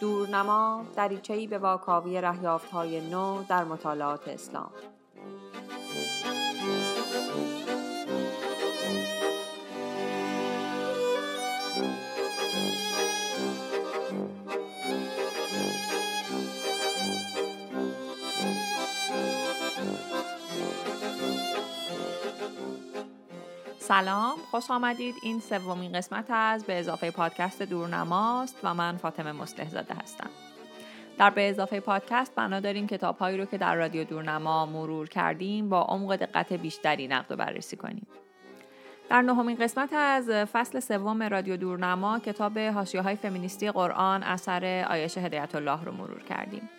دورنما دریچه‌ای به واکاوی رهیافت‌های نو در مطالعات اسلام. سلام، خوش آمدید. این سومین قسمت از به اضافه پادکست دورنماست و من فاطمه مستهزاده هستم. در به اضافه پادکست بنا داریم کتاب‌هایی رو که در رادیو دورنما مرور کردیم با عمق دقت بیشتری نقد و بررسی کنیم. در نهمین قسمت از فصل سوم رادیو دورنما کتاب حاشیههای فمینیستی قرآن اثر عایشه هدایت الله رو مرور کردیم.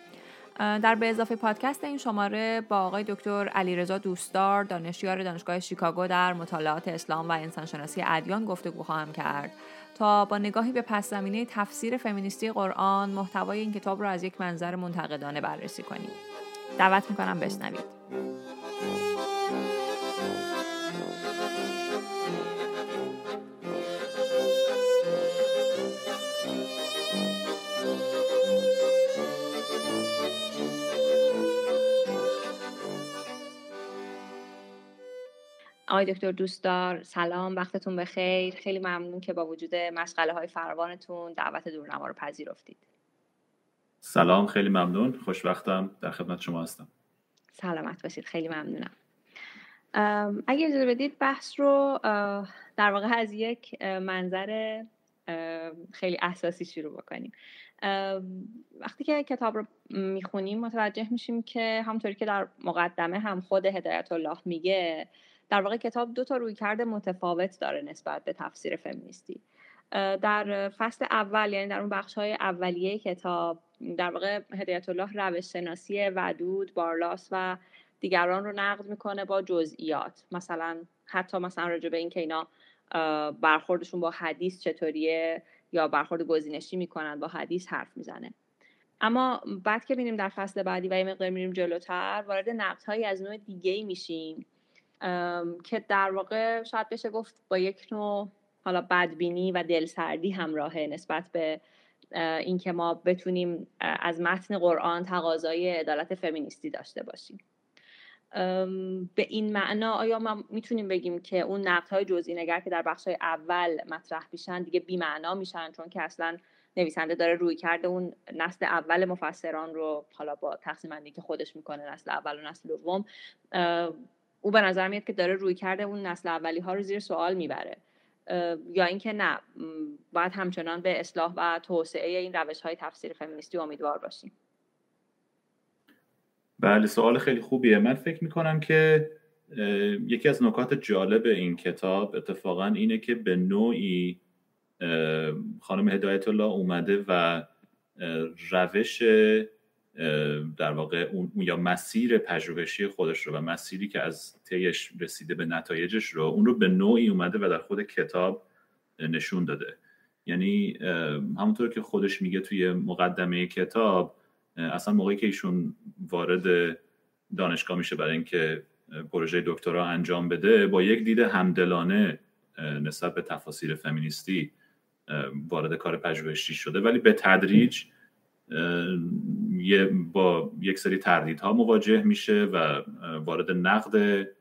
در به اضافه پادکست این شماره با آقای دکتر علیرضا دوستدار، دانشیار دانشگاه شیکاگو در مطالعات اسلام و انسانشناسی ادیان گفتگو خواهم کرد تا با نگاهی به پس زمینه تفسیر فمینیستی قرآن محتوای این کتاب را از یک منظر منتقدانه بررسی کنیم. دعوت می‌کنم بشنوید. آقای دکتر دوستدار سلام، وقتتون بخیر. خیلی ممنون که با وجود مشغله‌های فراوانتون دعوت دورنما رو پذیرفتید. سلام، خیلی ممنون، خوشوقتم، در خدمت شما هستم. سلامت باشید، خیلی ممنونم. اگه اجازه بدید بحث رو در واقع از یک منظر خیلی اساسی شروع بکنیم. وقتی که کتاب رو میخونیم متوجه میشیم که همونطوری که در مقدمه هم خود هدایت الله میگه، در واقع کتاب دو تا رویکرد متفاوت داره نسبت به تفسیر فمینیستی. در فصل اول، یعنی در اون بخش‌های اولیه کتاب، در واقع هدایت الله روش‌شناسی ودود، بارلاس و دیگران رو نقد میکنه با جزئیات. مثلا راجع به این که اینا برخوردشون با حدیث چطوریه یا برخورد گزینشی میکنن، با حدیث حرف میزنه. اما بعد که میریم در فصل بعدی و یه مقدار میریم جلوتر، وارد نقدهایی از نوع دیگه‌ای میشیم که در واقع شاید بشه گفت با یک نوع حالا بدبینی و دلسردی همراهه نسبت به اینکه ما بتونیم از متن قرآن تقاضای عدالت فمینیستی داشته باشیم. به این معنا آیا ما میتونیم بگیم که اون نقدهای جزئی نگر که در بخش‌های اول مطرح میشن دیگه بی‌معنا میشن، چون که اصلا نویسنده داره روی کرده اون نسل اول مفسران رو حالا با تقسیم بندی که خودش میکنه، نسل اول و نسل دوم، او به نظر میاد که داره روی کرده اون نسل اولی ها رو زیر سوال میبره، یا اینکه نه، باید همچنان به اصلاح و توسعه این روش های تفسیر فمینیستی امیدوار باشیم؟ بله، سوال خیلی خوبیه. من فکر میکنم که یکی از نکات جالب این کتاب اتفاقا اینه که به نوعی خانم هدایت الله اومده و روش در واقع اون یا مسیر پژوهشی خودش رو و مسیری که از طیش رسیده به نتایجش رو، اون رو به نوعی اومده و در خود کتاب نشون داده. یعنی همونطور که خودش میگه توی مقدمه کتاب، اصلا موقعی که ایشون وارد دانشگاه میشه برای اینکه پروژه دکترا انجام بده، با یک دید همدلانه نسبت به تفاسیر فمینیستی وارد کار پژوهشی شده، ولی به تدریج با یک سری تردیدها مواجه میشه و وارد نقد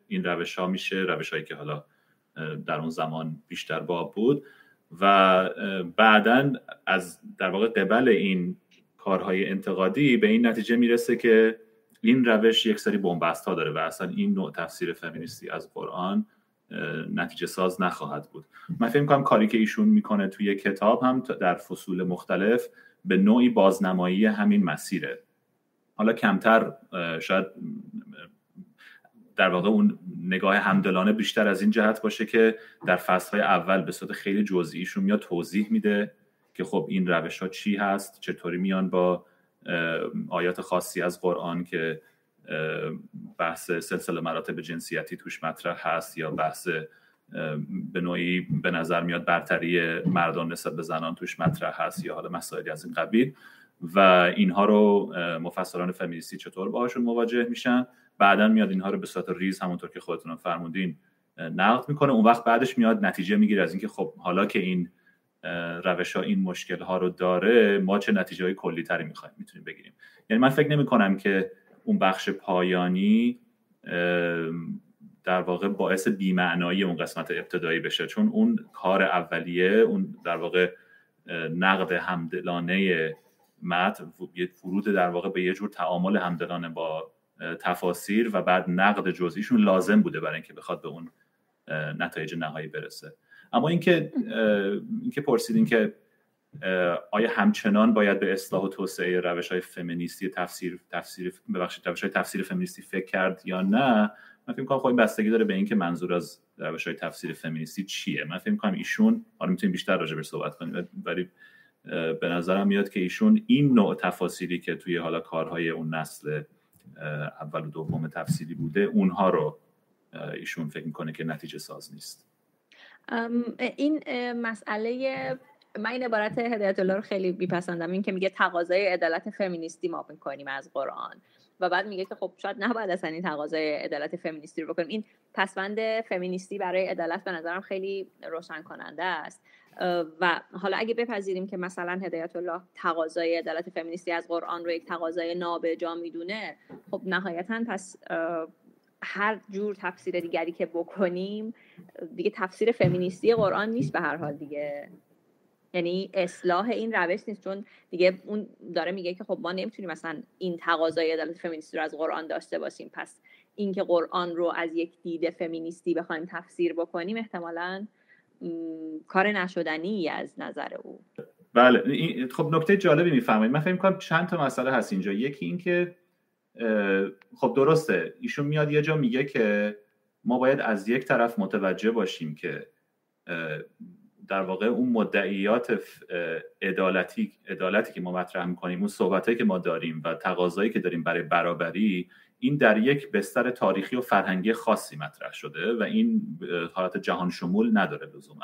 این روش ها میشه، روش هایی که حالا در اون زمان بیشتر باب بود و بعداً از در واقع قبل این کارهای انتقادی به این نتیجه میرسه که این روش یک سری بنبست ها داره و اصلا این نوع تفسیر فمینیستی از قرآن نتیجه ساز نخواهد بود. من فکر می‌کنم کاری که ایشون میکنه توی کتاب هم در فصول مختلف به نوعی بازنمایی همین مسیره. حالا کمتر، شاید در واقع اون نگاه همدلانه بیشتر از این جهت باشه که در فصل‌های اول به صورت خیلی جزئیشون میاد توضیح میده که خب این روش‌ها چی هست، چطوری میان با آیات خاصی از قرآن که بحث سلسله مراتب جنسیتی توش مطرح هست یا بحث به نوعی به نظر میاد برتری مردان نسبت به زنان توش مطرح هست یا حالا مسائلی از این قبیل، و اینها رو مفسران فمینیستی چطور باهاشون مواجه میشن، بعدن میاد اینها رو به صورت ریز همونطور که خودتون فرمودین نقد میکنه. اون وقت بعدش میاد نتیجه میگیره از اینکه خب حالا که این روش‌ها این مشکل‌ها رو داره، ما چه نتیجه‌های کلی‌تری میتونیم بگیریم. یعنی من فکر نمی‌کنم که اون بخش پایانی در واقع باعث بی‌معنایی اون قسمت ابتدایی بشه، چون اون کار اولیه، اون در واقع نقد همدلانه متن، فرود در واقع به یه جور تعامل همدلانه با تفاسیر و بعد نقد جزئیشون لازم بوده برای اینکه بخواد به اون نتایج نهایی برسه. اما اینکه پرسیدین که آیا همچنان باید به اصلاح و توسعه روش‌های فمینیستی روش‌های تفسیر فمینیستی فکر کرد یا نه، من فکر می‌کنم خب این بستگی داره به اینکه منظور از روش‌های تفسیر فمینیستی چیه. من فکر می‌کنم ایشون، حالا می‌تونیم بیشتر راجع بهش صحبت کنیم، ولی به نظرم میاد که ایشون این نوع تفاسیری که توی حالا کارهای اون نسل اول و دوم تفسیری بوده، اونها رو ایشون فکر می‌کنه که نتیجه ساز نیست. این مسئله، من این عبارت هدایت الله رو خیلی بی‌پسندم، این که میگه تقاضای عدالت فمینیستی ما می‌کنیم از قرآن، و بعد میگه که خب شاید نباید اصلا این تقاضای عدالت فمینیستی رو بکنیم. این پسوند فمینیستی برای عدالت به نظرم خیلی روشن کننده است، و حالا اگه بپذیریم که مثلا هدایت الله تقاضای عدالت فمینیستی از قرآن رو یک تقاضای نابجا میدونه، خب نهایتاً پس هر جور تفسیر دیگری که بکنیم دیگه تفسیر فمینیستی قرآن نیست به هر حال دیگه، یعنی اصلاح این روش نیست، چون دیگه اون داره میگه که خب ما نمیتونیم مثلا این تقاضای عدالت فمینیستی رو از قرآن داشته باشیم، پس این که قرآن رو از یک دید فمینیستی بخوایم تفسیر بکنیم احتمالاً کار نشدنی از نظر او. بله، خب نکته جالبی میفرمایید. من فکر می‌کنم چند تا مسئله هست اینجا. یکی این که خب درسته ایشون میاد یه جا میگه که ما باید از یک طرف متوجه باشیم که در واقع اون مدعیات عدالتی که ما مطرح می‌کنیم، اون صحبتایی که ما داریم و تقاضایی که داریم برای برابری، این در یک بستر تاریخی و فرهنگی خاصی مطرح شده و این حالت جهان شمول نداره لزوما،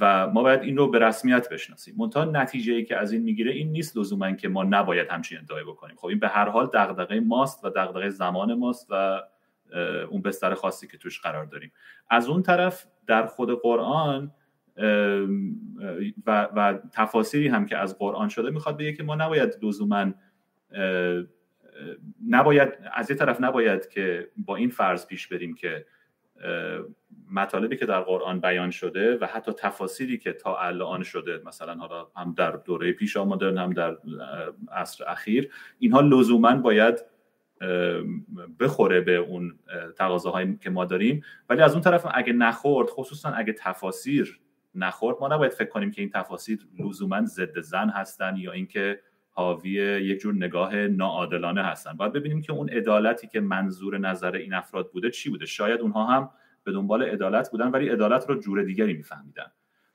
و ما باید این رو به رسمیت بشناسیم. منتها نتیجه‌ای که از این میگیره این نیست لزوما که ما نباید همچین ادعایی بکنیم. خب این به هر حال دغدغه ماست و دغدغه زمان ماست و اون بستر خاصی که توش قرار داریم. از اون طرف در خود قرآن و تفاسیری هم که از قرآن شده میخواد بگه که ما نباید لزوما از یه طرف نباید که با این فرض پیش بریم که مطالبی که در قرآن بیان شده و حتی تفاسیری که تا الان شده، مثلا حالا هم در دوره پیش آمدن هم در عصر اخیر، اینها لزوما باید بخوره به اون تقاضاهایی که ما داریم، ولی از اون طرف اگه نخورد، خصوصا اگه تفاسیر نخورد، ما نباید فکر کنیم که این تفاسیر لزوما ضد زن هستن یا اینکه حاوی یک جور نگاه ناعادلانه هستن. باید ببینیم که اون عدالتی که منظور نظر این افراد بوده چی بوده. شاید اونها هم به دنبال عدالت بودن ولی عدالت رو جور دیگری میفهمیدن.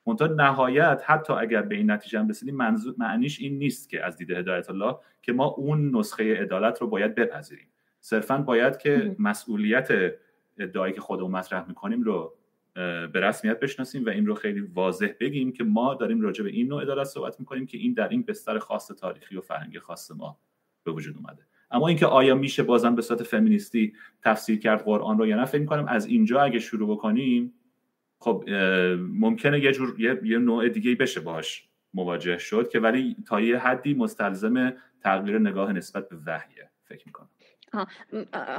منتها نهایت حتی اگر به این نتیجه هم رسیدیم، معنیش این نیست که از دید هدایت الله که ما اون نسخه عدالت رو باید بپذیریم. صرفاً باید که مسئولیت ادعایی که خودمون مطرح می‌کنیم رو به رسمیت بشناسیم و این رو خیلی واضح بگیم که ما داریم راجع به این نوع عدالت صحبت می‌کنیم که این در این بستر خاص تاریخی و فرهنگی خاص ما به وجود اومده. اما اینکه آیا میشه بازم به صورت فمینیستی تفسیر کرد قرآن رو یا نه، فکر می‌کنم از اینجا اگه شروع بکنیم، خب ممکنه یه نوع دیگه‌ای بشه باهاش مواجه شد، که ولی تا یه حدی مستلزم تغییر نگاه نسبت به وحیه فکر می‌کنم.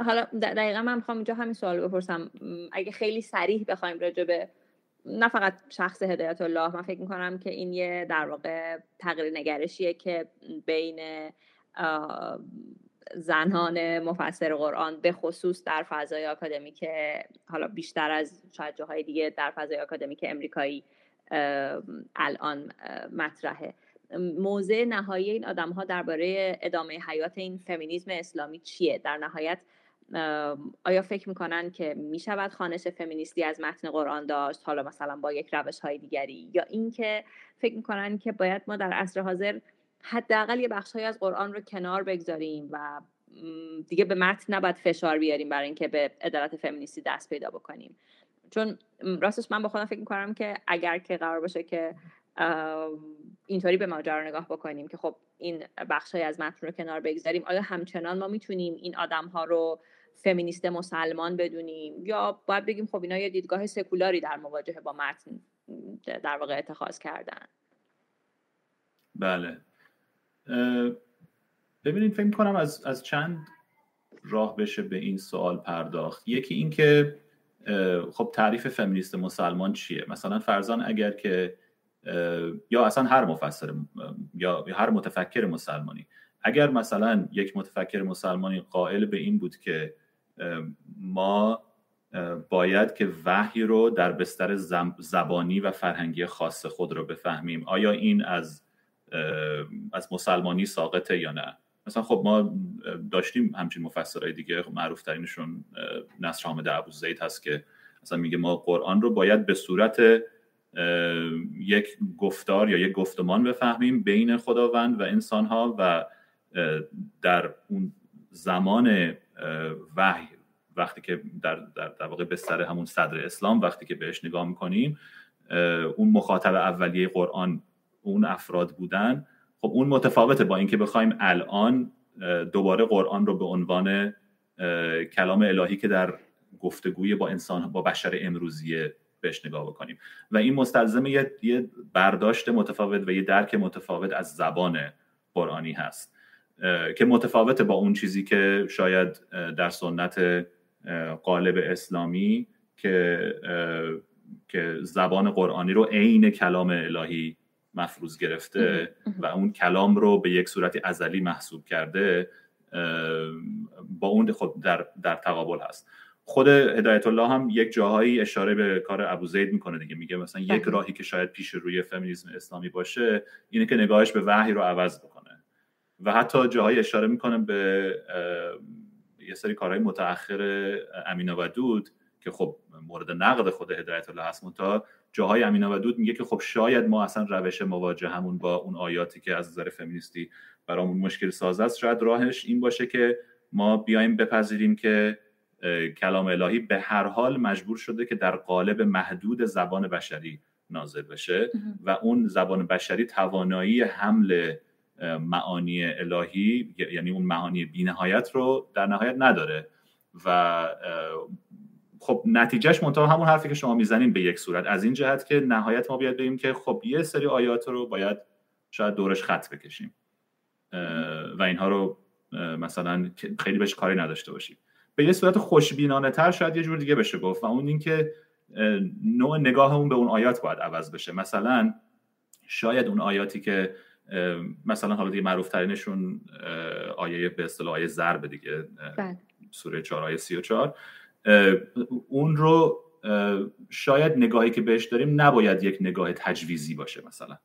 حالا دقیقا من میخوام اینجا همین سوال بپرسم. اگه خیلی صریح بخوایم راجع به نه فقط شخص هدایت الله، من فکر میکنم که این یه در واقع تغییر نگرشیه که بین زنان مفسر قرآن به خصوص در فضای آکادمیک، حالا بیشتر از شاید جاهای دیگه در فضای آکادمیک امریکایی الان مطرحه. موضع نهایی این آدم‌ها درباره ادامه حیات این فمینیسم اسلامی چیه؟ در نهایت آیا فکر می‌کنن که می‌شود خوانش فمینیستی از متن قرآن داشت، حالا مثلا با یک روش‌های دیگری، یا اینکه فکر می‌کنن که باید ما در عصر حاضر حداقل یه بخش‌هایی از قرآن رو کنار بگذاریم و دیگه به متن نباید فشار بیاریم برای اینکه به عدالت فمینیستی دست پیدا بکنیم؟ چون راستش من با خودم فکر میکنم که اگر که قرار باشه که اینطوری به ماجرا نگاه بکنیم که خب این بخشای از متن رو کنار بگذاریم، آیا همچنان ما میتونیم این آدم‌ها رو فمینیست مسلمان بدونیم یا باید بگیم خب اینا یه دیدگاه سکولاری در مواجهه با متن در واقع اتخاذ کردن؟ بله، ببینید فکر می‌کنم از چند راه بشه به این سوال پرداخت. یکی این که خب تعریف فمینیست مسلمان چیه؟ مثلا فرضاً اگر که یا اصلا هر مفسر یا هر متفکر مسلمانی، اگر مثلا یک متفکر مسلمانی قائل به این بود که ما باید که وحی رو در بستر زبانی و فرهنگی خاص خود رو بفهمیم، آیا این از مسلمانی ساقطه یا نه؟ مثلا خب ما داشتیم همچین مفسرهای دیگه، معروف ترینشون نصر حامد ابوزید هست که مثلا میگه ما قرآن رو باید به صورت یک گفتار یا یک گفتمان بفهمیم بین خداوند و انسانها و در اون زمان وحی، وقتی که در واقع بستر همون صدر اسلام وقتی که بهش نگاه میکنیم اون مخاطب اولیه قرآن اون افراد بودن. خب اون متفاوته با اینکه بخوایم الان دوباره قرآن رو به عنوان کلام الهی که در گفتگوی با انسان با بشر امروزیه بهش نگاه بکنیم و این مستلزم یه برداشت متفاوت و یه درک متفاوت از زبان قرآنی هست که متفاوته با اون چیزی که شاید در سنت قالب اسلامی که زبان قرآنی رو عین کلام الهی مفروض گرفته و اون کلام رو به یک صورتی ازلی محسوب کرده، با اون خود در تقابل هست. خود هدایت الله هم یک جاهایی اشاره به کار ابوزید میکنه دیگه، میگه مثلا یک راهی که شاید پیش روی فمینیسم اسلامی باشه اینه که نگاهش به وحی رو عوض بکنه و حتی جاهایی اشاره میکنه به یه سری کارهای متأخر امینه ودود که خب مورد نقد خود هدایت الله هست، منتها جاهای امینه ودود میگه که خب شاید ما اصلا روش مواجه همون با اون آیاتی که از نظر فمینیستی برامون مشکل ساز است شاید راهش این باشه که ما بیایم بپذیریم که کلام الهی به هر حال مجبور شده که در قالب محدود زبان بشری نازل بشه و اون زبان بشری توانایی حمل معانی الهی یعنی اون معانی بی‌نهایت رو در نهایت نداره و خب نتیجهش منتها همون حرفی که شما میزنین به یک صورت از این جهت که نهایت ما بیاد بگیم که خب یه سری آیات رو باید شاید دورش خط بکشیم و اینها رو مثلا خیلی بهش کاری نداشته باشیم. به یه صورت خوشبینانه تر شاید یه جور دیگه بشه گفت و اون این که نوع نگاهمون به اون آیات باید عوض بشه. مثلا شاید اون آیاتی که مثلا حالا دیگه معروف ترینشون آیه به اصطلاح آیه ضرب دیگه، سوره 4 آیه 34، اون رو شاید نگاهی که بهش داریم نباید یک نگاه تجویزی باشه مثلا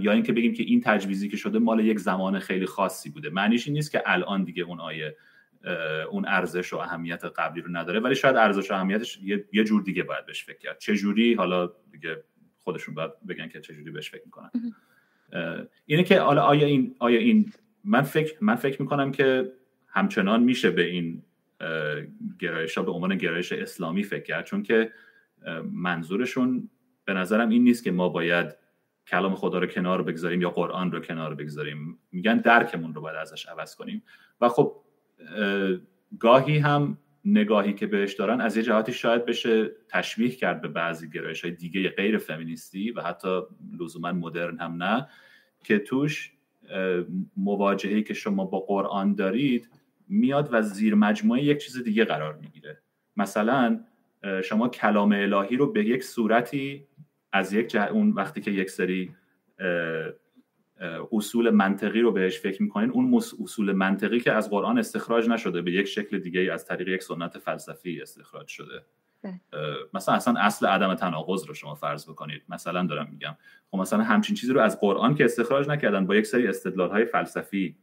یا اینکه بگیم که این تجویزی که شده مال یک زمان خیلی خاصی بوده، معنیش این نیست که الان دیگه اون آیه اون ارزش و اهمیت قبلی رو نداره، ولی شاید ارزش و اهمیتش یه جور دیگه باید بهش فکر کرد. چه جوری حالا دیگه خودشون باید بگن که چه جوری بهش فکر میکنن. اینه که حالا آیا این من فکر میکنم که همچنان میشه به این گرایش ها به عنوان گرایش اسلامی فکر کرد، چون که منظورشون به نظرم این نیست که ما باید کلام خدا رو کنار بگذاریم یا قرآن رو کنار بگذاریم، میگن درکمون رو باید ازش عوض کنیم و خب گاهی هم نگاهی که بهش دارن از یه جهاتی شاید بشه تشبیه کرد به بعضی گرایش‌های دیگه غیر فمینیستی و حتی لزوما مدرن هم نه، که توش مواجهه‌ای که شما با قرآن دارید میاد و زیر مجموعه یک چیز دیگه قرار میگیره. مثلا شما کلام الهی رو به یک صورتی از یک اون وقتی که یک سری اصول منطقی رو بهش فکر میکنین، اون اصول منطقی که از قرآن استخراج نشده به یک شکل دیگه از طریق یک سنت فلسفی استخراج شده. مثلا اصلا اصل عدم تناقض رو شما فرض بکنید، مثلا دارم میگم خب مثلا همچین چیزی رو از قرآن که استخراج نکردن با یک سری استدلال‌های فلسفی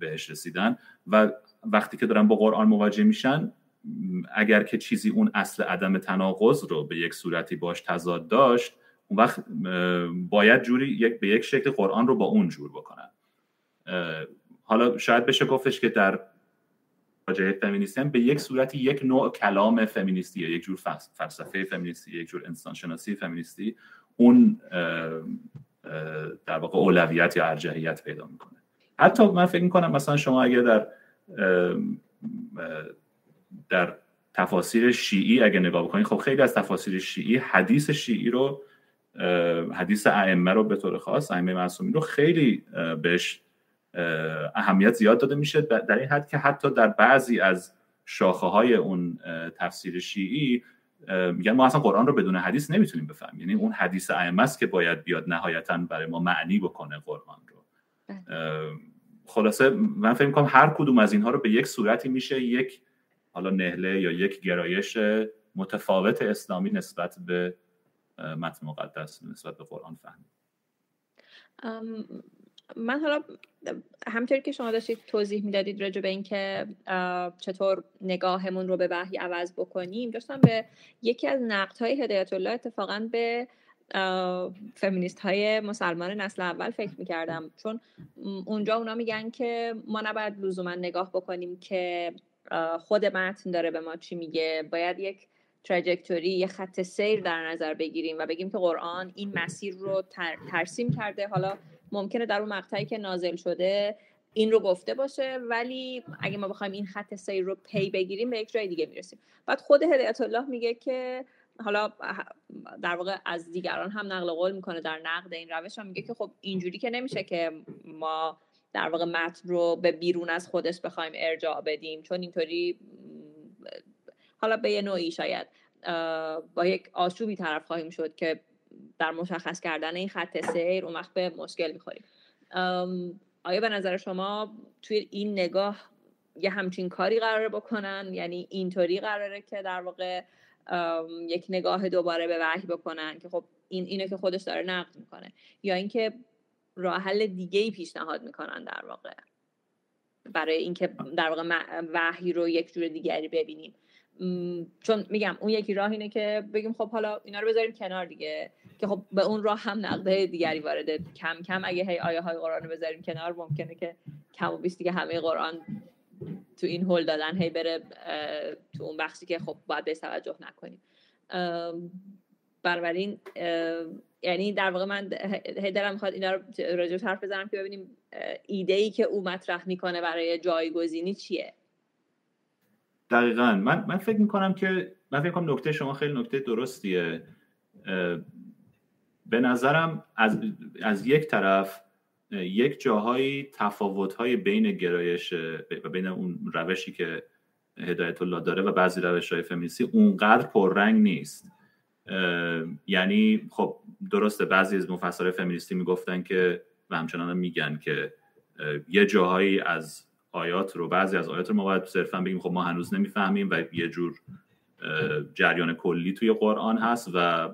بهش رسیدن و وقتی که دارن با قرآن مواجه میشن اگر که چیزی اون اصل عدم تناقض رو به یک صورتی باش تضاد داشت، اون وقت باید جوری به یک شکل قرآن رو با اون جور بکنن. حالا شاید بشه گفتش که در حاشیههای فمینیستی هم به یک صورتی یک نوع کلام فمینیستیه، یک جور فلسفه فمینیستی، یک جور انسان شناسی فمینیستی، اون در واقع اولویت یا ارجحیت پیدا میکنه. حتی من فکر میکنم مثلا شما اگر در تفاسیر شیعی اگه نگاه بکنید، خب خیلی از تفاسیر شیعی حدیث شیعی رو، حدیث ائمه رو به طور خاص، ائمه معصومین رو خیلی بهش اهمیت زیاد داده میشه، در این حد که حتی در بعضی از شاخه های اون تفسیر شیعی میگن ما اصلا قرآن رو بدون حدیث نمیتونیم بفهمیم، یعنی اون حدیث ائمه است که باید بیاد نهایتاً برای ما معنی بکنه قرآن رو. خلاصه من فکر می‌کنم هر کدوم از اینها رو به یک صورتی میشه یک حالا نهله یا یک گرایش متفاوت اسلامی نسبت به متن مقدس، نسبت به قرآن فهمید. من حالا همطور که شما داشتید توضیح میدادید راجع به این که چطور نگاهمون رو به وحی عوض بکنیم، داشتم به یکی از نقدهای هدایت الله اتفاقاً به فمینیست های مسلمان نسل اول فکر میکردم، چون اونجا اونا میگن که ما نباید لزوما نگاه بکنیم که خود متن داره به ما چی میگه، باید یک تراجکتوری، یه خط سیر در نظر بگیریم و بگیم که قرآن این مسیر رو ترسیم کرده، حالا ممکنه در اون مقطعی که نازل شده این رو گفته باشه، ولی اگه ما بخوایم این خط سیر رو پی بگیریم به یک جای دیگه میرسیم. بعد خود هدایت الله میگه که حالا در واقع از دیگران هم نقل قول میکنه در نقد این روش، هم میگه که خب اینجوری که نمیشه که ما در واقع متن رو به بیرون از خودش بخوایم ارجاع بدیم، چون اینطوری حالا به یه نوعی شاید با یک آشوبی طرف خواهیم شد که در مشخص کردن این خط سیر اون وقت به مشکل میخوریم. آیا به نظر شما توی این نگاه یه همچین کاری قراره بکنن؟ یعنی اینطوری قراره که در واقع یک نگاه دوباره به وحی بکنن که خب اینه که خودش داره نقد میکنه، یا اینکه راه حل دیگه‌ای پیشنهاد میکنن در واقع برای اینکه در واقع وحی رو یک جور دیگری ببینیم؟ چون میگم اون یکی راه اینه که بگیم خب حالا اینا رو بذاریم کنار دیگه، که خب به اون راه هم نقده دیگری وارد، کم کم اگه هی آیه های قرآن رو بذاریم کنار ممکنه که کم و بیش دیگه همه قرآن تو این هول دادن هی بره تو اون بخشی که خب باید بهش توجه نکنیم. بنابراین یعنی در واقع من دلم میخواد اینا رو راجعش حرف بزنم که ببینیم ایده‌ای که او مطرح میکنه برای جایگزینی چیه. دقیقاً من فکر میکنم که نکته شما خیلی نکته درستیه. به نظرم از یک طرف یک جاهایی تفاوت‌های بین گرایش و بین اون روشی که هدایت الله داره و بعضی روش‌های فمینیستی اونقدر پررنگ نیست. یعنی خب درسته بعضی از مفسرهای فمینیستی میگفتن که و همچنان میگن که یه جاهایی از آیات رو، بعضی از آیات رو ما باید صرفاً بگیم خب ما هنوز نمیفهمیم و یه جور جریان کلی توی قرآن هست و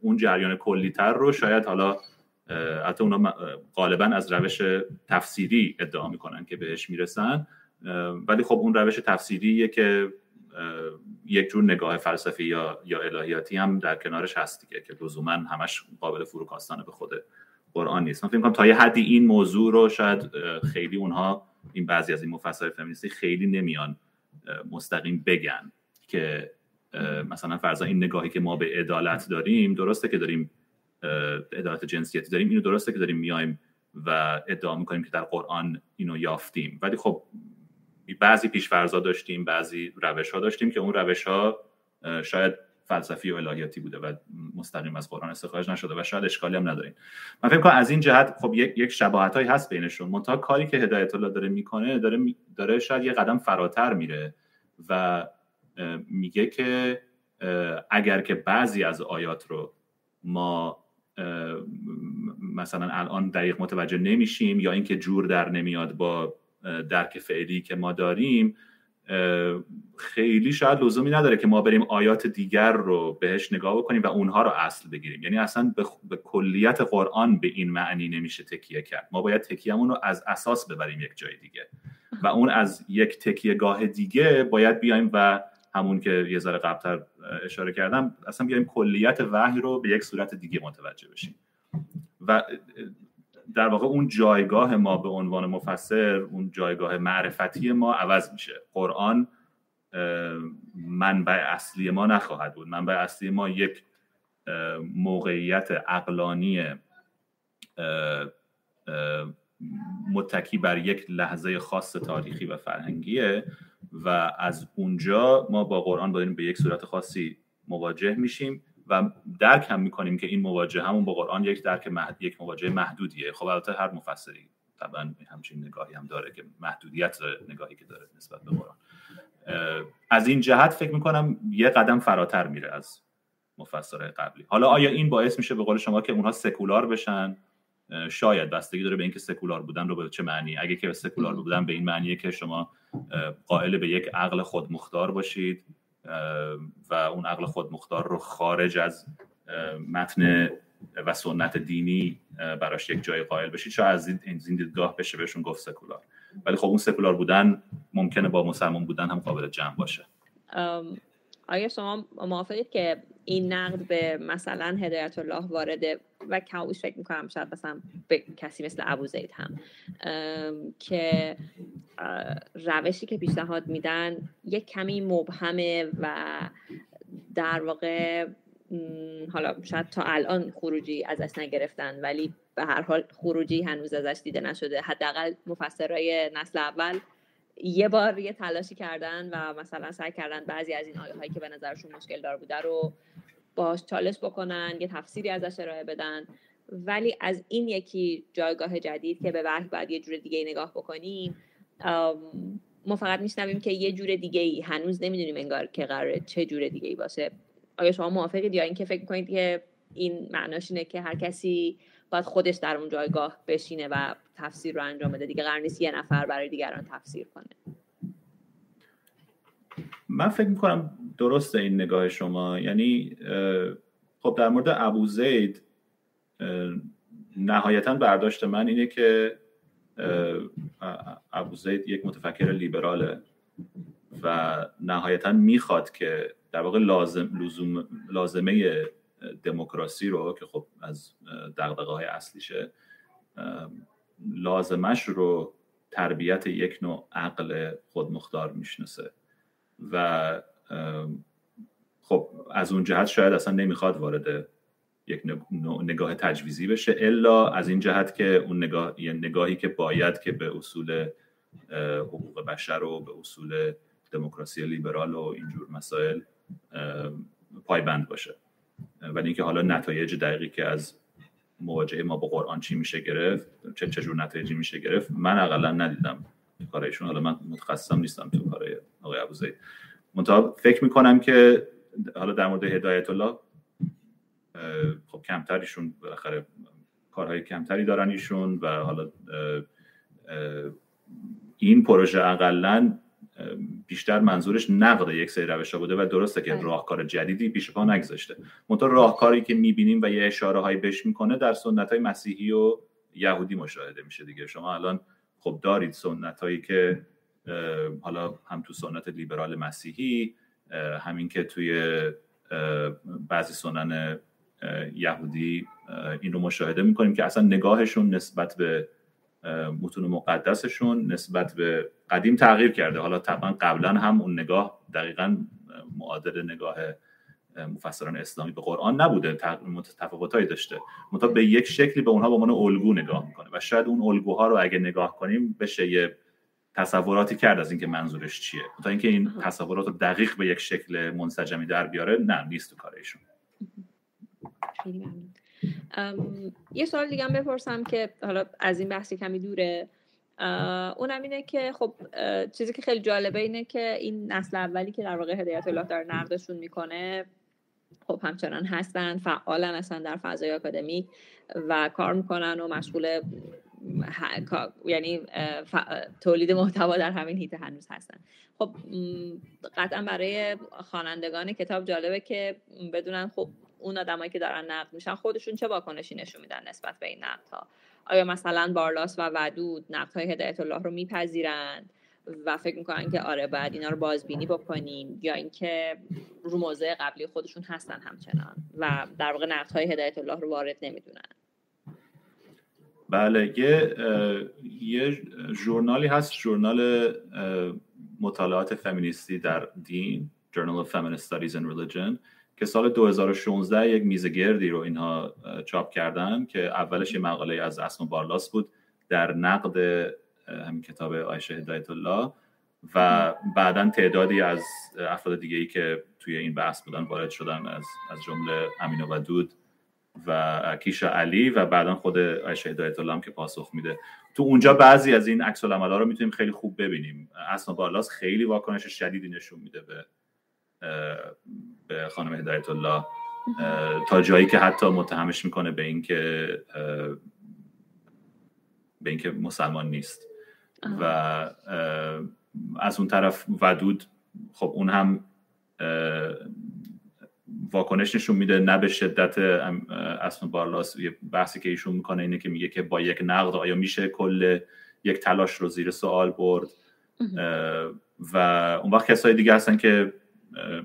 اون جریان کلی تر رو شاید حالا حتی اونا غالباً از روش تفسیری ادعا میکنن که بهش میرسن، ولی خب اون روش تفسیریه که یک جور نگاه فلسفی یا الهیاتی هم در کنارش هست دیگه، که لزوماً همش قابل فروکاستن به خود قرآن نیست. من فکر می‌کنم تا یه حدی این موضوع رو شاید خیلی اونها، این بعضی از این مفسرهای فمینیستی خیلی نمیان مستقیم بگن که مثلا فرضاً این نگاهی که ما به عدالت داریم، درسته که داریم عدالت جنسیتی داریم، اینو درسته که داریم میایم و ادعا میکنیم که در قرآن اینو یافتیم، ولی خب بعضی پیشفرضا داشتیم، بعضی روش‌ها داشتیم که اون روش‌ها شاید فلسفی و الهیاتی بوده و مستقیم از قرآن استخراج نشده و شاید اشکالی هم نداریم. من فکر می‌کنم از این جهت خب یک شباهتایی هست بینشون، منتها کاری که هدایت الله داره میکنه داره شاید یه قدم فراتر میره و میگه که اگر که بعضی از آیات رو ما مثلا الان دقیق متوجه نمیشیم یا اینکه جور در نمیاد با درک فعلی که ما داریم، خیلی شاید لزومی نداره که ما بریم آیات دیگر رو بهش نگاه بکنیم و اونها رو اصل بگیریم. یعنی اصلا به کلیت قرآن به این معنی نمیشه تکیه کرد، ما باید تکیه‌مون رو از اساس ببریم یک جای دیگه و اون از یک تکیه گاه دیگه باید بیایم و همون که یه ذره قبل‌تر اشاره کردم، اصلا بیایم کلیت وحی رو به یک صورت دیگه متوجه بشیم. و در واقع اون جایگاه ما به عنوان مفسر، اون جایگاه معرفتی ما عوض میشه. قرآن منبع اصلی ما نخواهد بود. منبع اصلی ما یک موقعیت عقلانی متکی بر یک لحظه خاص تاریخی و فرهنگیه و از اونجا ما با قرآن داریم به یک صورت خاصی مواجه میشیم و درک هم میکنیم که این مواجهه همون با قرآن یک درک یک مواجهه محدودیه. خب البته هر مفسری طبعا همچین نگاهی هم داره که محدودیت داره نگاهی که داره نسبت به قرآن. از این جهت فکر میکنم یه قدم فراتر میره از مفسرهای قبلی. حالا آیا این باعث میشه به قول شما که اونها سکولار بشن؟ شاید، بستگی داره به اینکه سکولار بودن رو به چه معنی. اگه که سکولار بودن به این معنیه که شما قائل به یک عقل خودمختار باشید و اون عقل خودمختار رو خارج از متن و سنت دینی براش یک جای قائل بشید، شاید از این دیدگاه بشه بهشون گفت سکولار. ولی خب اون سکولار بودن ممکنه با مسلمان بودن هم قابل جمع باشه. آیا شما موافقید که این نقد به مثلا هدایت الله وارده و کاوش فکر میکنم شاید مثلا به کسی مثل ابوزید هم که روشی که پیشنهاد میدن یک کمی مبهمه و در واقع حالا شاید تا الان خروجی ازش نگرفتن ولی به هر حال خروجی هنوز ازش دیده نشده؟ حداقل مفسرای نسل اول یه بار یه تلاشی کردن و مثلا سعی کردن بعضی از این آیه‌هایی که به نظرشون مشکل دار بوده رو باهاش چالش بکنن، یه تفسیری ازش ارائه بدن. ولی از این یکی جایگاه جدید که به وحی باید یه جور دیگه نگاه بکنیم، ما فقط میشنویم که یه جور دیگه‌ای، هنوز نمیدونیم انگار که قراره چه جور دیگه‌ای باشه. آیا شما موافقید یا اینکه فکر می‌کنید که این معناش اینه که هر کسی باید خودش در اون جایگاه بشینه و تفسیر رو انجام بده، دیگه قرار نیست یه نفر برای دیگران تفسیر کنه؟ من فکر میکنم درسته این نگاه شما. یعنی خب در مورد ابوزید نهایتاً برداشت من اینه که ابوزید یک متفکر لیبراله و نهایتاً میخواد که در واقع لازمه دموکراسی رو که خب از دغدغه‌های اصلیشه، لازمش رو تربیت یک نوع عقل خودمختار میشناسه و خب از اون جهت شاید اصلا نمیخواد وارد یک نگاه تجویزی بشه، الا از این جهت که اون نگاهی که باید که به اصول حقوق بشر و به اصول دموکراسی لیبرال و اینجور مسائل پایبند باشه. ولی اینکه حالا نتایج دقیقی که از مواجهه ما با قرآن چی میشه گرفت، چجور نتایجی میشه گرفت، من اقلا ندیدم تو کارایشون. حالا من متخصصم نیستم تو کارای آقای ابوزید، منتها فکر میکنم که حالا در مورد هدایت الله خب کمتر، ایشون بالاخره کارهای کمتری دارن ایشون و حالا این پروژه اقلا بیشتر منظورش نقد یک سری روش‌ها بوده و درسته که راهکار جدیدی پیش پا نگذاشته. منتها راهکاری که می‌بینیم و یه اشاره‌هایی بهش می‌کنه در سنت‌های مسیحی و یهودی مشاهده میشه دیگه. شما الان خب دارید سنت‌هایی که حالا هم تو سنت لیبرال مسیحی، همین که توی بعضی سنن یهودی این رو مشاهده می‌کنیم که اصلا نگاهشون نسبت به متون مقدسشون نسبت به قدیم تغییر کرده. حالا طبعا قبلا هم اون نگاه دقیقاً معادل نگاه مفسران اسلامی به قرآن نبوده، تفاوتایی داشته، منتها به یک شکلی به اونها به عنوان الگو نگاه میکنه و شاید اون الگوها رو اگه نگاه کنیم بشه یه تصوراتی کرد از اینکه منظورش چیه. تا اینکه این تصورات رو دقیق به یک شکل منسجمی در بیاره، نه، نیست تو کارشون. یه سوال دیگه هم بپرسم که حالا از این بحث کمی دوره، اونم اینه که خب چیزی که خیلی جالبه اینه که این نسل اولی که در واقع هدایت الله داره نقدشون میکنه، خب همچنان هستن، فعالن، اصلا در فضای آکادمیک و کار میکنن و مشغول یعنی تولید محتوا در همین حیطه هنوز هستن. خب قطعا برای خوانندگان کتاب جالبه که بدونن خب اون آدمایی که دارن نقد میشن خودشون چه واکنشی نشون میدن نسبت به این نقدها. آیا مثلا بارلاس و ودود نقدهای هدایت الله رو میپذیرند و فکر میکنن که آره بعد اینا رو بازبینی بکنیم، یا اینکه رو موضع قبلی خودشون هستن همچنان و در واقع نقدهای هدایت الله رو وارد نمیدونن؟ بله، یه ژورنالی هست، ژورنال مطالعات فمینیستی در دین، Journal of Feminist Studies in Religion، که سال 2016 یک میزگردی رو اینها چاپ کردن که اولش یه مقاله از اسما بارلاس بود در نقد همین کتاب عایشه هدایت الله، و بعداً تعدادی از افراد دیگه‌ای که توی این بحث بودن وارد شدن، از جمله امینه ودود و کیشا علی و بعداً خود عایشه هدایت الله هم که پاسخ میده. تو اونجا بعضی از این عکس العمل‌ها رو میتونیم خیلی خوب ببینیم. اسما بارلاس خیلی واکنش شدیدی نشون میده به خانم هدایت الله، تا جایی که حتی متهمش میکنه به اینکه مسلمان نیست. و از اون طرف ودود، خب اون هم واکنش نشون میده، نه به شدت اسما بارلاس. یه بحثی که ایشون میکنه اینه که میگه که با یک نقد آیا میشه کل یک تلاش رو زیر سوال برد. و اون وقت کسای دیگه هستن که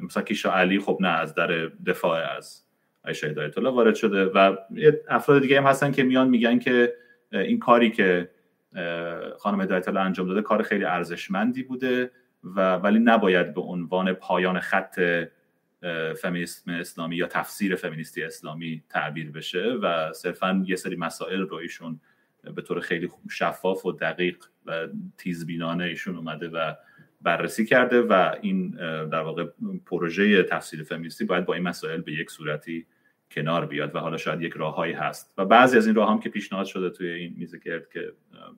مثلا کیشا علی، خب نه، از در دفاع از عایشه هدایت الله وارد شده، و افراد دیگه هم هستن که میان میگن که این کاری که خانم هدایت الله انجام داده کار خیلی ارزشمندی بوده ولی نباید به عنوان پایان خط فمینیسم اسلامی یا تفسیر فمینیستی اسلامی تعبیر بشه، و صرفا یه سری مسائل رو ایشون به طور خیلی شفاف و دقیق و تیزبینانه ایشون اومده و بررسی کرده، و این در واقع پروژه تفسیر فمینیستی باید با این مسائل به یک صورتی کنار بیاد، و حالا شاید یک راههایی هست. و بعضی از این راه هم که پیشنهاد شده توی این میزگرد که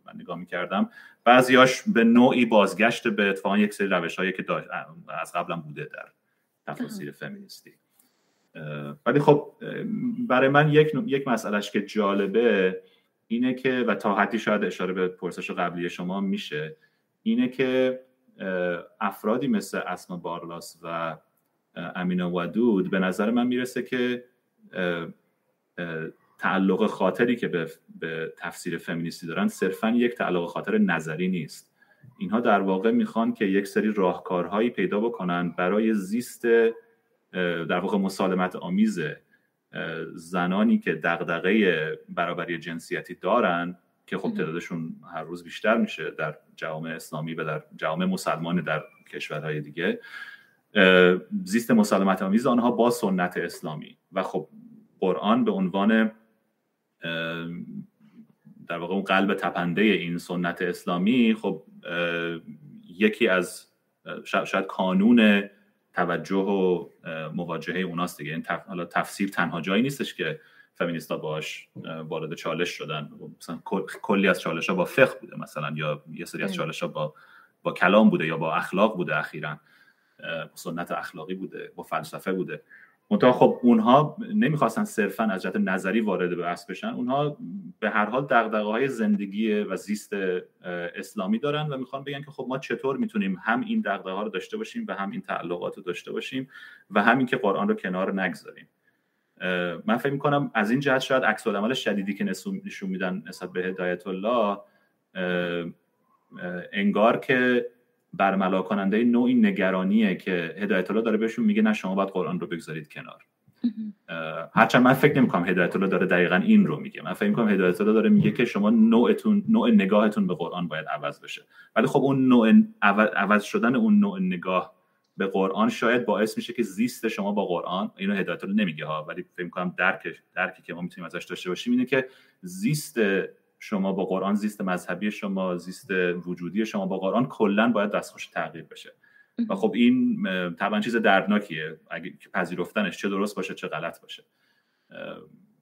من نگاه می‌کردم، بعضیاش به نوعی بازگشت به اتفاقا یک سری روش‌هایی که از قبل هم بوده در تفسیر فمینیستی. ولی خب برای من یک مسئلهش که جالبه اینه که، و تا حدی شاید اشاره به پرسش قبلی شما میشه، اینه که افرادی مثل اسما بارلاس و امینه ودود به نظر من میرسه که تعلق خاطری که به تفسیر فمینیستی دارن صرفا یک تعلق خاطر نظری نیست. اینها در واقع میخوان که یک سری راهکارهایی پیدا بکنن برای زیست در واقع مسالمت آمیز زنانی که دغدغه برابری جنسیتی دارن، که خب تعدادشون هر روز بیشتر میشه در جوامع اسلامی و در جوامع مسلمان در کشورهای دیگه، زیست مسالمت آمیز آنها با سنت اسلامی. و خب قرآن به عنوان در واقع اون قلب تپنده این سنت اسلامی، خب یکی از شاید کانون توجه و مواجهه اوناست دیگه. این حالا تفسیر تنها جایی نیستش که فمینیستا باهاش وارد چالش شدن، مثلا کلی از چالش‌ها با فقه بوده مثلا، یا یه سری از چالش‌ها با کلام بوده، یا با اخلاق بوده، اخیراً سنت اخلاقی بوده، با فلسفه بوده. منتها خب اونها نمیخواستن صرفاً از جهت نظری وارد به بحث بشن، اونها به هر حال دغدغه‌های زندگی و زیست اسلامی دارن و میخوان بگن که خب ما چطور میتونیم هم این دغدغه‌ها رو داشته باشیم و هم این تعلقات رو داشته باشیم و همین که قرآن رو کنار نگذاریم. من فکر می‌کنم از این جهت شاید عکس العمل شدیدی که نشون میدن نسبت به هدایت الله، انگار که برملا کننده نوعی نگرانیه که هدایت الله داره بهشون میگه نه شما باید قرآن رو بگذارید کنار. هرچند من فکر نمی‌کنم هدایت الله داره دقیقاً این رو میگه، من فکر می‌کنم هدایت الله داره میگه که شما نوع نگاهتون به قرآن باید عوض بشه. ولی خب اون نوع عوض شدن اون نوع نگاه به قرآن شاید باعث میشه که زیست شما با قرآن، اینو هدایت الله نمیگه ها، ولی فکر می‌کنم درکی که ما میتونیم ازش داشته باشیم اینه که زیست شما با قرآن، زیست مذهبی شما، زیست وجودی شما با قرآن کلا باید دستخوش تغییر بشه. و خب این طبعا چیز دردناکیه اگه پذیرفتنش، چه درست باشه چه غلط باشه.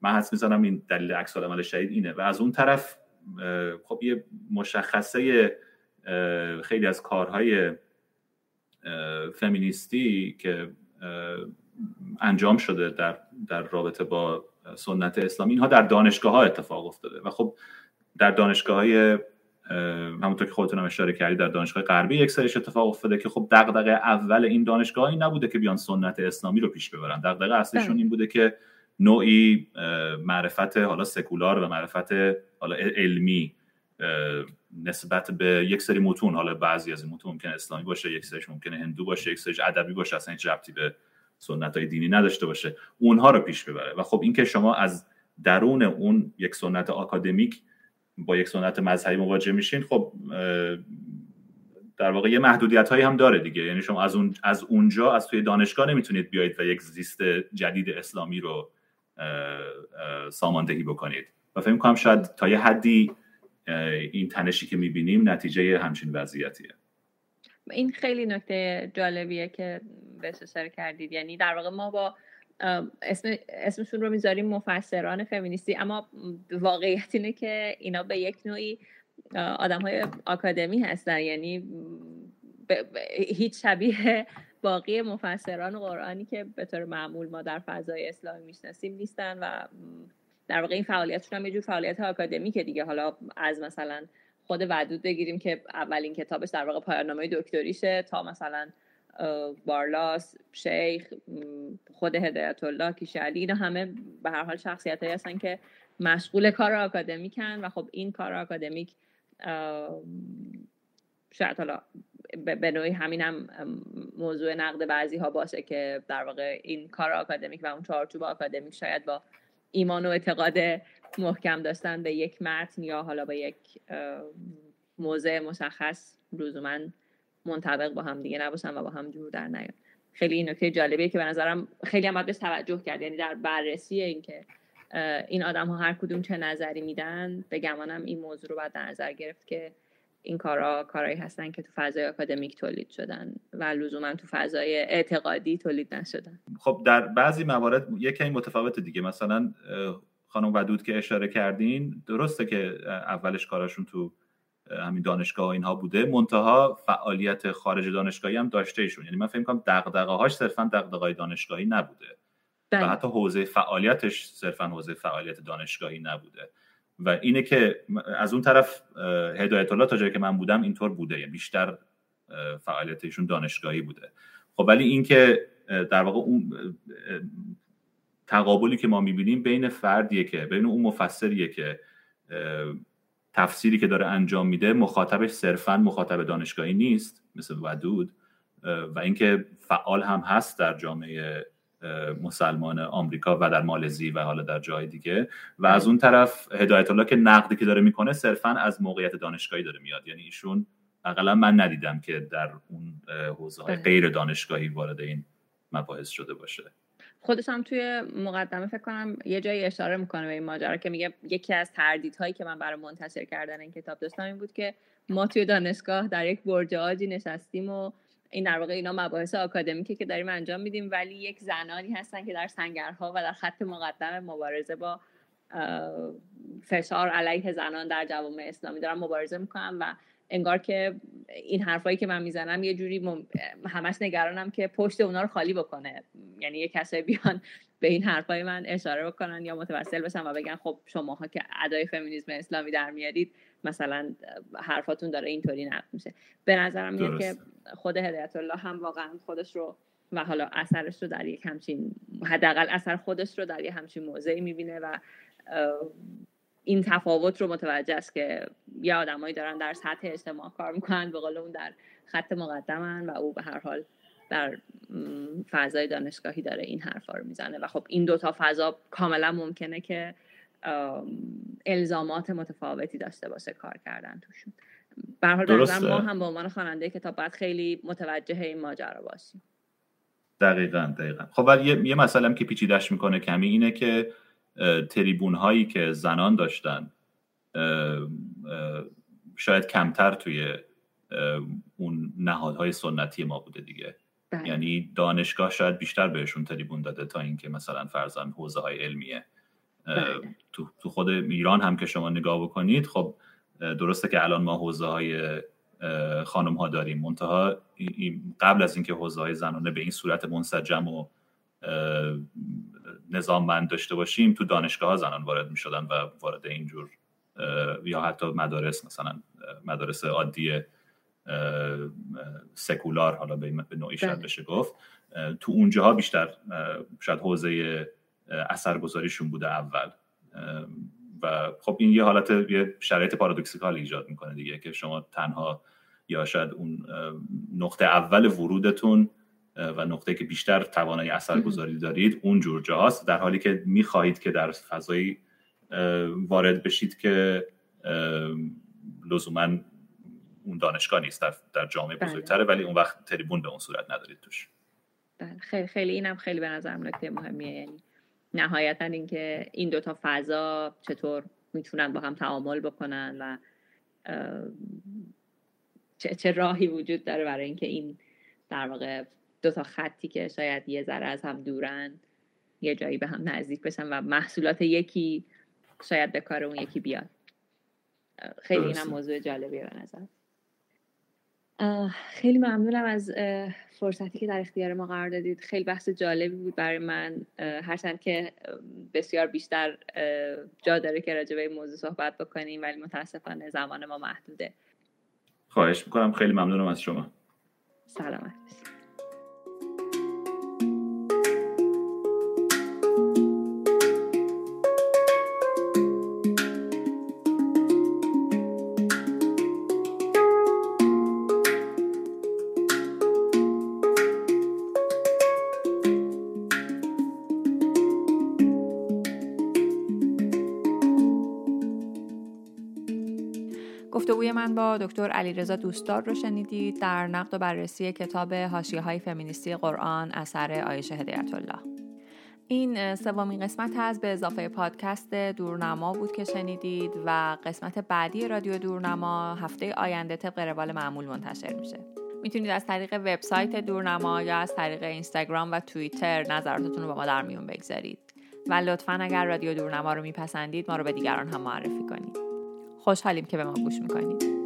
من حدس می‌زنم این دلیل عکس العمل شدید اینه. و از اون طرف خب یه مشخصه خیلی از کارهای فمینیستی که انجام شده در رابطه با سنت اسلامی، اینها در دانشگاه‌ها اتفاق افتاده. و خب در دانشگاه‌های، همونطور که خودتون هم اشاره کردید، در دانشگاه غربی یک سریش اتفاق افتاده که خب دغدغه اول این دانشگاه‌ها این نبوده که بیان سنت اسلامی رو پیش ببرن، دغدغه اصلیشون این بوده که نوعی معرفت حالا سکولار و معرفت حالا علمی نسبت به یک سری متون، حالا بعضی از این متون ممکنه اسلامی باشه، یک سریش ممکنه هندو باشه، یک سریش ادبی باشه، اصلا هیچ ربطی به سنت‌های دینی نداشته باشه، اونها رو پیش ببره. و خب این که شما از درون اون یک سنت آکادمیک با یک سنت مذهبی مواجه میشین، خب در واقع یه محدودیت هایی هم داره دیگه. یعنی شما از اونجا از توی دانشگاه نمیتونید بیایید و یک زیست جدید اسلامی رو ساماندهی بکنید و فکر می‌کنم شاید تا یه حدی این تنشی که میبینیم نتیجه همچین وضعیتیه. این خیلی نکته جالبیه که بهش اشاره کردید. یعنی در واقع ما با اسمشون رو میذاریم مفسران فمینیستی، اما واقعیت اینه که اینا به یک نوعی آدم‌های آکادمی هستن، یعنی هیچ شبیه باقی مفسران قرآنی که به طور معمول ما در فضای اسلامی میشناسیم نیستن و در واقع این فعالیتشون هم یه جور فعالیت آکادمیکه دیگه. حالا از مثلا خود ودود بگیریم که اولین کتابش در واقع پایان‌نامه دکتریشه، تا مثلا بارلاس، شیخ، خود هدایت الله، کیشا علی، اینا همه به هر حال شخصیتایی هستن که مشغول کار آکادمیکن و خب این کار آکادمیک شاید حالا به نوعی همین هم موضوع نقد بعضی ها باشه که در واقع این کار آکادمیک و اون چارچوب آکادمیک شاید با ایمان و اعتقاد محکم داشتن به یک متن یا حالا به یک موضوع مشخص لزوماً منطبق با هم دیگه نباشن و با هم جور در نیان. خیلی این نکته جالبیه که به نظرم خیلی هم باید بهش توجه کرد. یعنی در بررسی این که این آدم ها هر کدوم چه نظری میدن، به گمانم این موضوع رو باید در نظر گرفت که این کارایی هستن که تو فضای آکادمیک تولید شدن و لزوما تو فضای اعتقادی تولید نشدن. خب در بعضی موارد یکم متفاوت دیگه. مثلا خانم ودود که اشاره کردین، درسته که اولش کارشون تو همین دانشگاه اینها بوده، منتها فعالیت خارج دانشگاهی هم داشته ایشون. یعنی من فکر می‌کنم دغدغه‌هاش صرفاً دغدغه‌های دانشگاهی نبوده و حتی حوزه فعالیتش صرفاً حوزه فعالیت دانشگاهی نبوده. و اینه که از اون طرف هدایت الله تا جایی که من بودم اینطور بوده، یعنی بیشتر فعالیت ایشون دانشگاهی بوده. خب ولی این که در واقع اون تقابلی که ما می‌بینیم بین فردیه که بین اون مفسریه که تفسیری که داره انجام میده مخاطبش صرفاً مخاطب دانشگاهی نیست مثل ودود، و اینکه فعال هم هست در جامعه مسلمان آمریکا و در مالزی و حالا در جای دیگه، و از اون طرف هدایت الله که نقدی که داره میکنه صرفاً از موقعیت دانشگاهی داره میاد. یعنی ایشون اقلا من ندیدم که در اون حوزه‌های غیر دانشگاهی وارد این مباحث شده باشه. خودش هم توی مقدمه فکر کنم یه جایی اشاره میکنه به این ماجرا که میگه یکی از تردیدهایی که من برای منتشر کردن این کتاب داشتم این بود که ما توی دانشگاه در یک برج آجی نشستیم و این در واقع اینا مباحث آکادمیکه که داریم انجام میدیم، ولی یک زنانی هستن که در سنگرها و در خط مقدم مبارزه با فشار علیه زنان در جوامع اسلامی دارن مبارزه میکنن و انگار که این حرفایی که من میزنم یه جوری همش نگرانم که پشت اونا رو خالی بکنه. یعنی یه کسی بیان به این حرفای من اشاره بکنن یا متوسل بشن و بگن خب شماها که ادای فمینیسم اسلامی در میارید مثلا حرفاتون داره اینطوری نقد میشه. به نظرم میاد که خود هدایت الله هم واقعا خودش رو و حالا اثرش رو در یک همچین، حداقل اثر خودش رو در یک همچین موضعی میبینه و این تفاوت رو متوجه است که یه آدمایی دارن در سطح اجتماع کار میکنن، به قول اون در خط مقدمن و او به هر حال در فضای دانشگاهی داره این حرفا رو میزنه و خب این دوتا فضا کاملا ممکنه که الزامات متفاوتی داشته باشه کار کردن توشون. به هر حال ما هم به عنوان خواننده کتاب باید خیلی متوجه این ماجرا باشیم. دقیقاً. خب ولی یه مسئله هم که پیچیده‌اش میکنه کمی اینه که تریبون هایی که زنان داشتن شاید کمتر توی اون نهادهای سنتی ما بوده دیگه. یعنی دانشگاه شاید بیشتر بهشون تریبون داده تا اینکه مثلا فرضاً حوزه های علمیه. تو خود ایران هم که شما نگاه بکنید، خب درسته که الان ما حوزه های خانم ها داریم، منتها قبل از اینکه حوزه های زنانه به این صورت منسجم و نظاممند داشته باشیم، تو دانشگاه ها زنان وارد می شدن و وارد اینجور یا حتی مدارس، مثلا مدارس عادی سکولار حالا به نوعی شاید بشه گفت، تو اونجاها بیشتر شاید حوزه اثرگذاریشون بوده اول. و خب این یه شرایط پارادوکسیکال ایجاد میکنه دیگه که شما تنها یا شاید اون نقطه اول ورودتون و نقطه که بیشتر توانایی اثرگذاری دارید اونجور جاست، در حالی که میخواهید که در فضایی وارد بشید که لزوماً اون دانشگاه نیست، در جامعه بزرگتره، ولی اون وقت تریبون به اون صورت ندارید توش. بله خیلی خیلی اینم خیلی به نظرم نکته مهمیه، یعنی نهایتاً اینکه این دو تا فضا چطور میتونن با هم تعامل بکنن و چه راهی وجود داره برای اینکه این در واقع دو تا خطی که شاید یه ذره از هم دورن یه جایی به هم نزدیک بشن و محصولات یکی شاید به کار اون یکی بیاد. خیلی اینم موضوع جالبیه به نظر. خیلی ممنونم از فرصتی که در اختیار ما قرار دادید. خیلی بحث جالبی بود برای من، هرچند که بسیار بیشتر جا داره که راجع به این موضوع صحبت بکنیم، ولی متاسفانه زمان ما محدوده. خواهش میکنم، خیلی ممنونم از شما. سلامت. گفتگوی من با دکتر علیرضا دوستدار رو شنیدید در نقد و بررسی کتاب حاشیههای فمینیستی قرآن اثر عایشه هدایت الله. این سومین قسمت از به اضافه پادکست دورنما بود که شنیدید و قسمت بعدی رادیو دورنما هفته آینده طبق روال معمول منتشر میشه. میتونید از طریق وبسایت دورنما یا از طریق اینستاگرام و توییتر نظراتتون رو با ما در میون بگذارید و لطفاً اگر رادیو دورنما رو میپسندید ما رو به دیگران هم معرفی کنید. خوشحالیم که به ما گوش میکنید.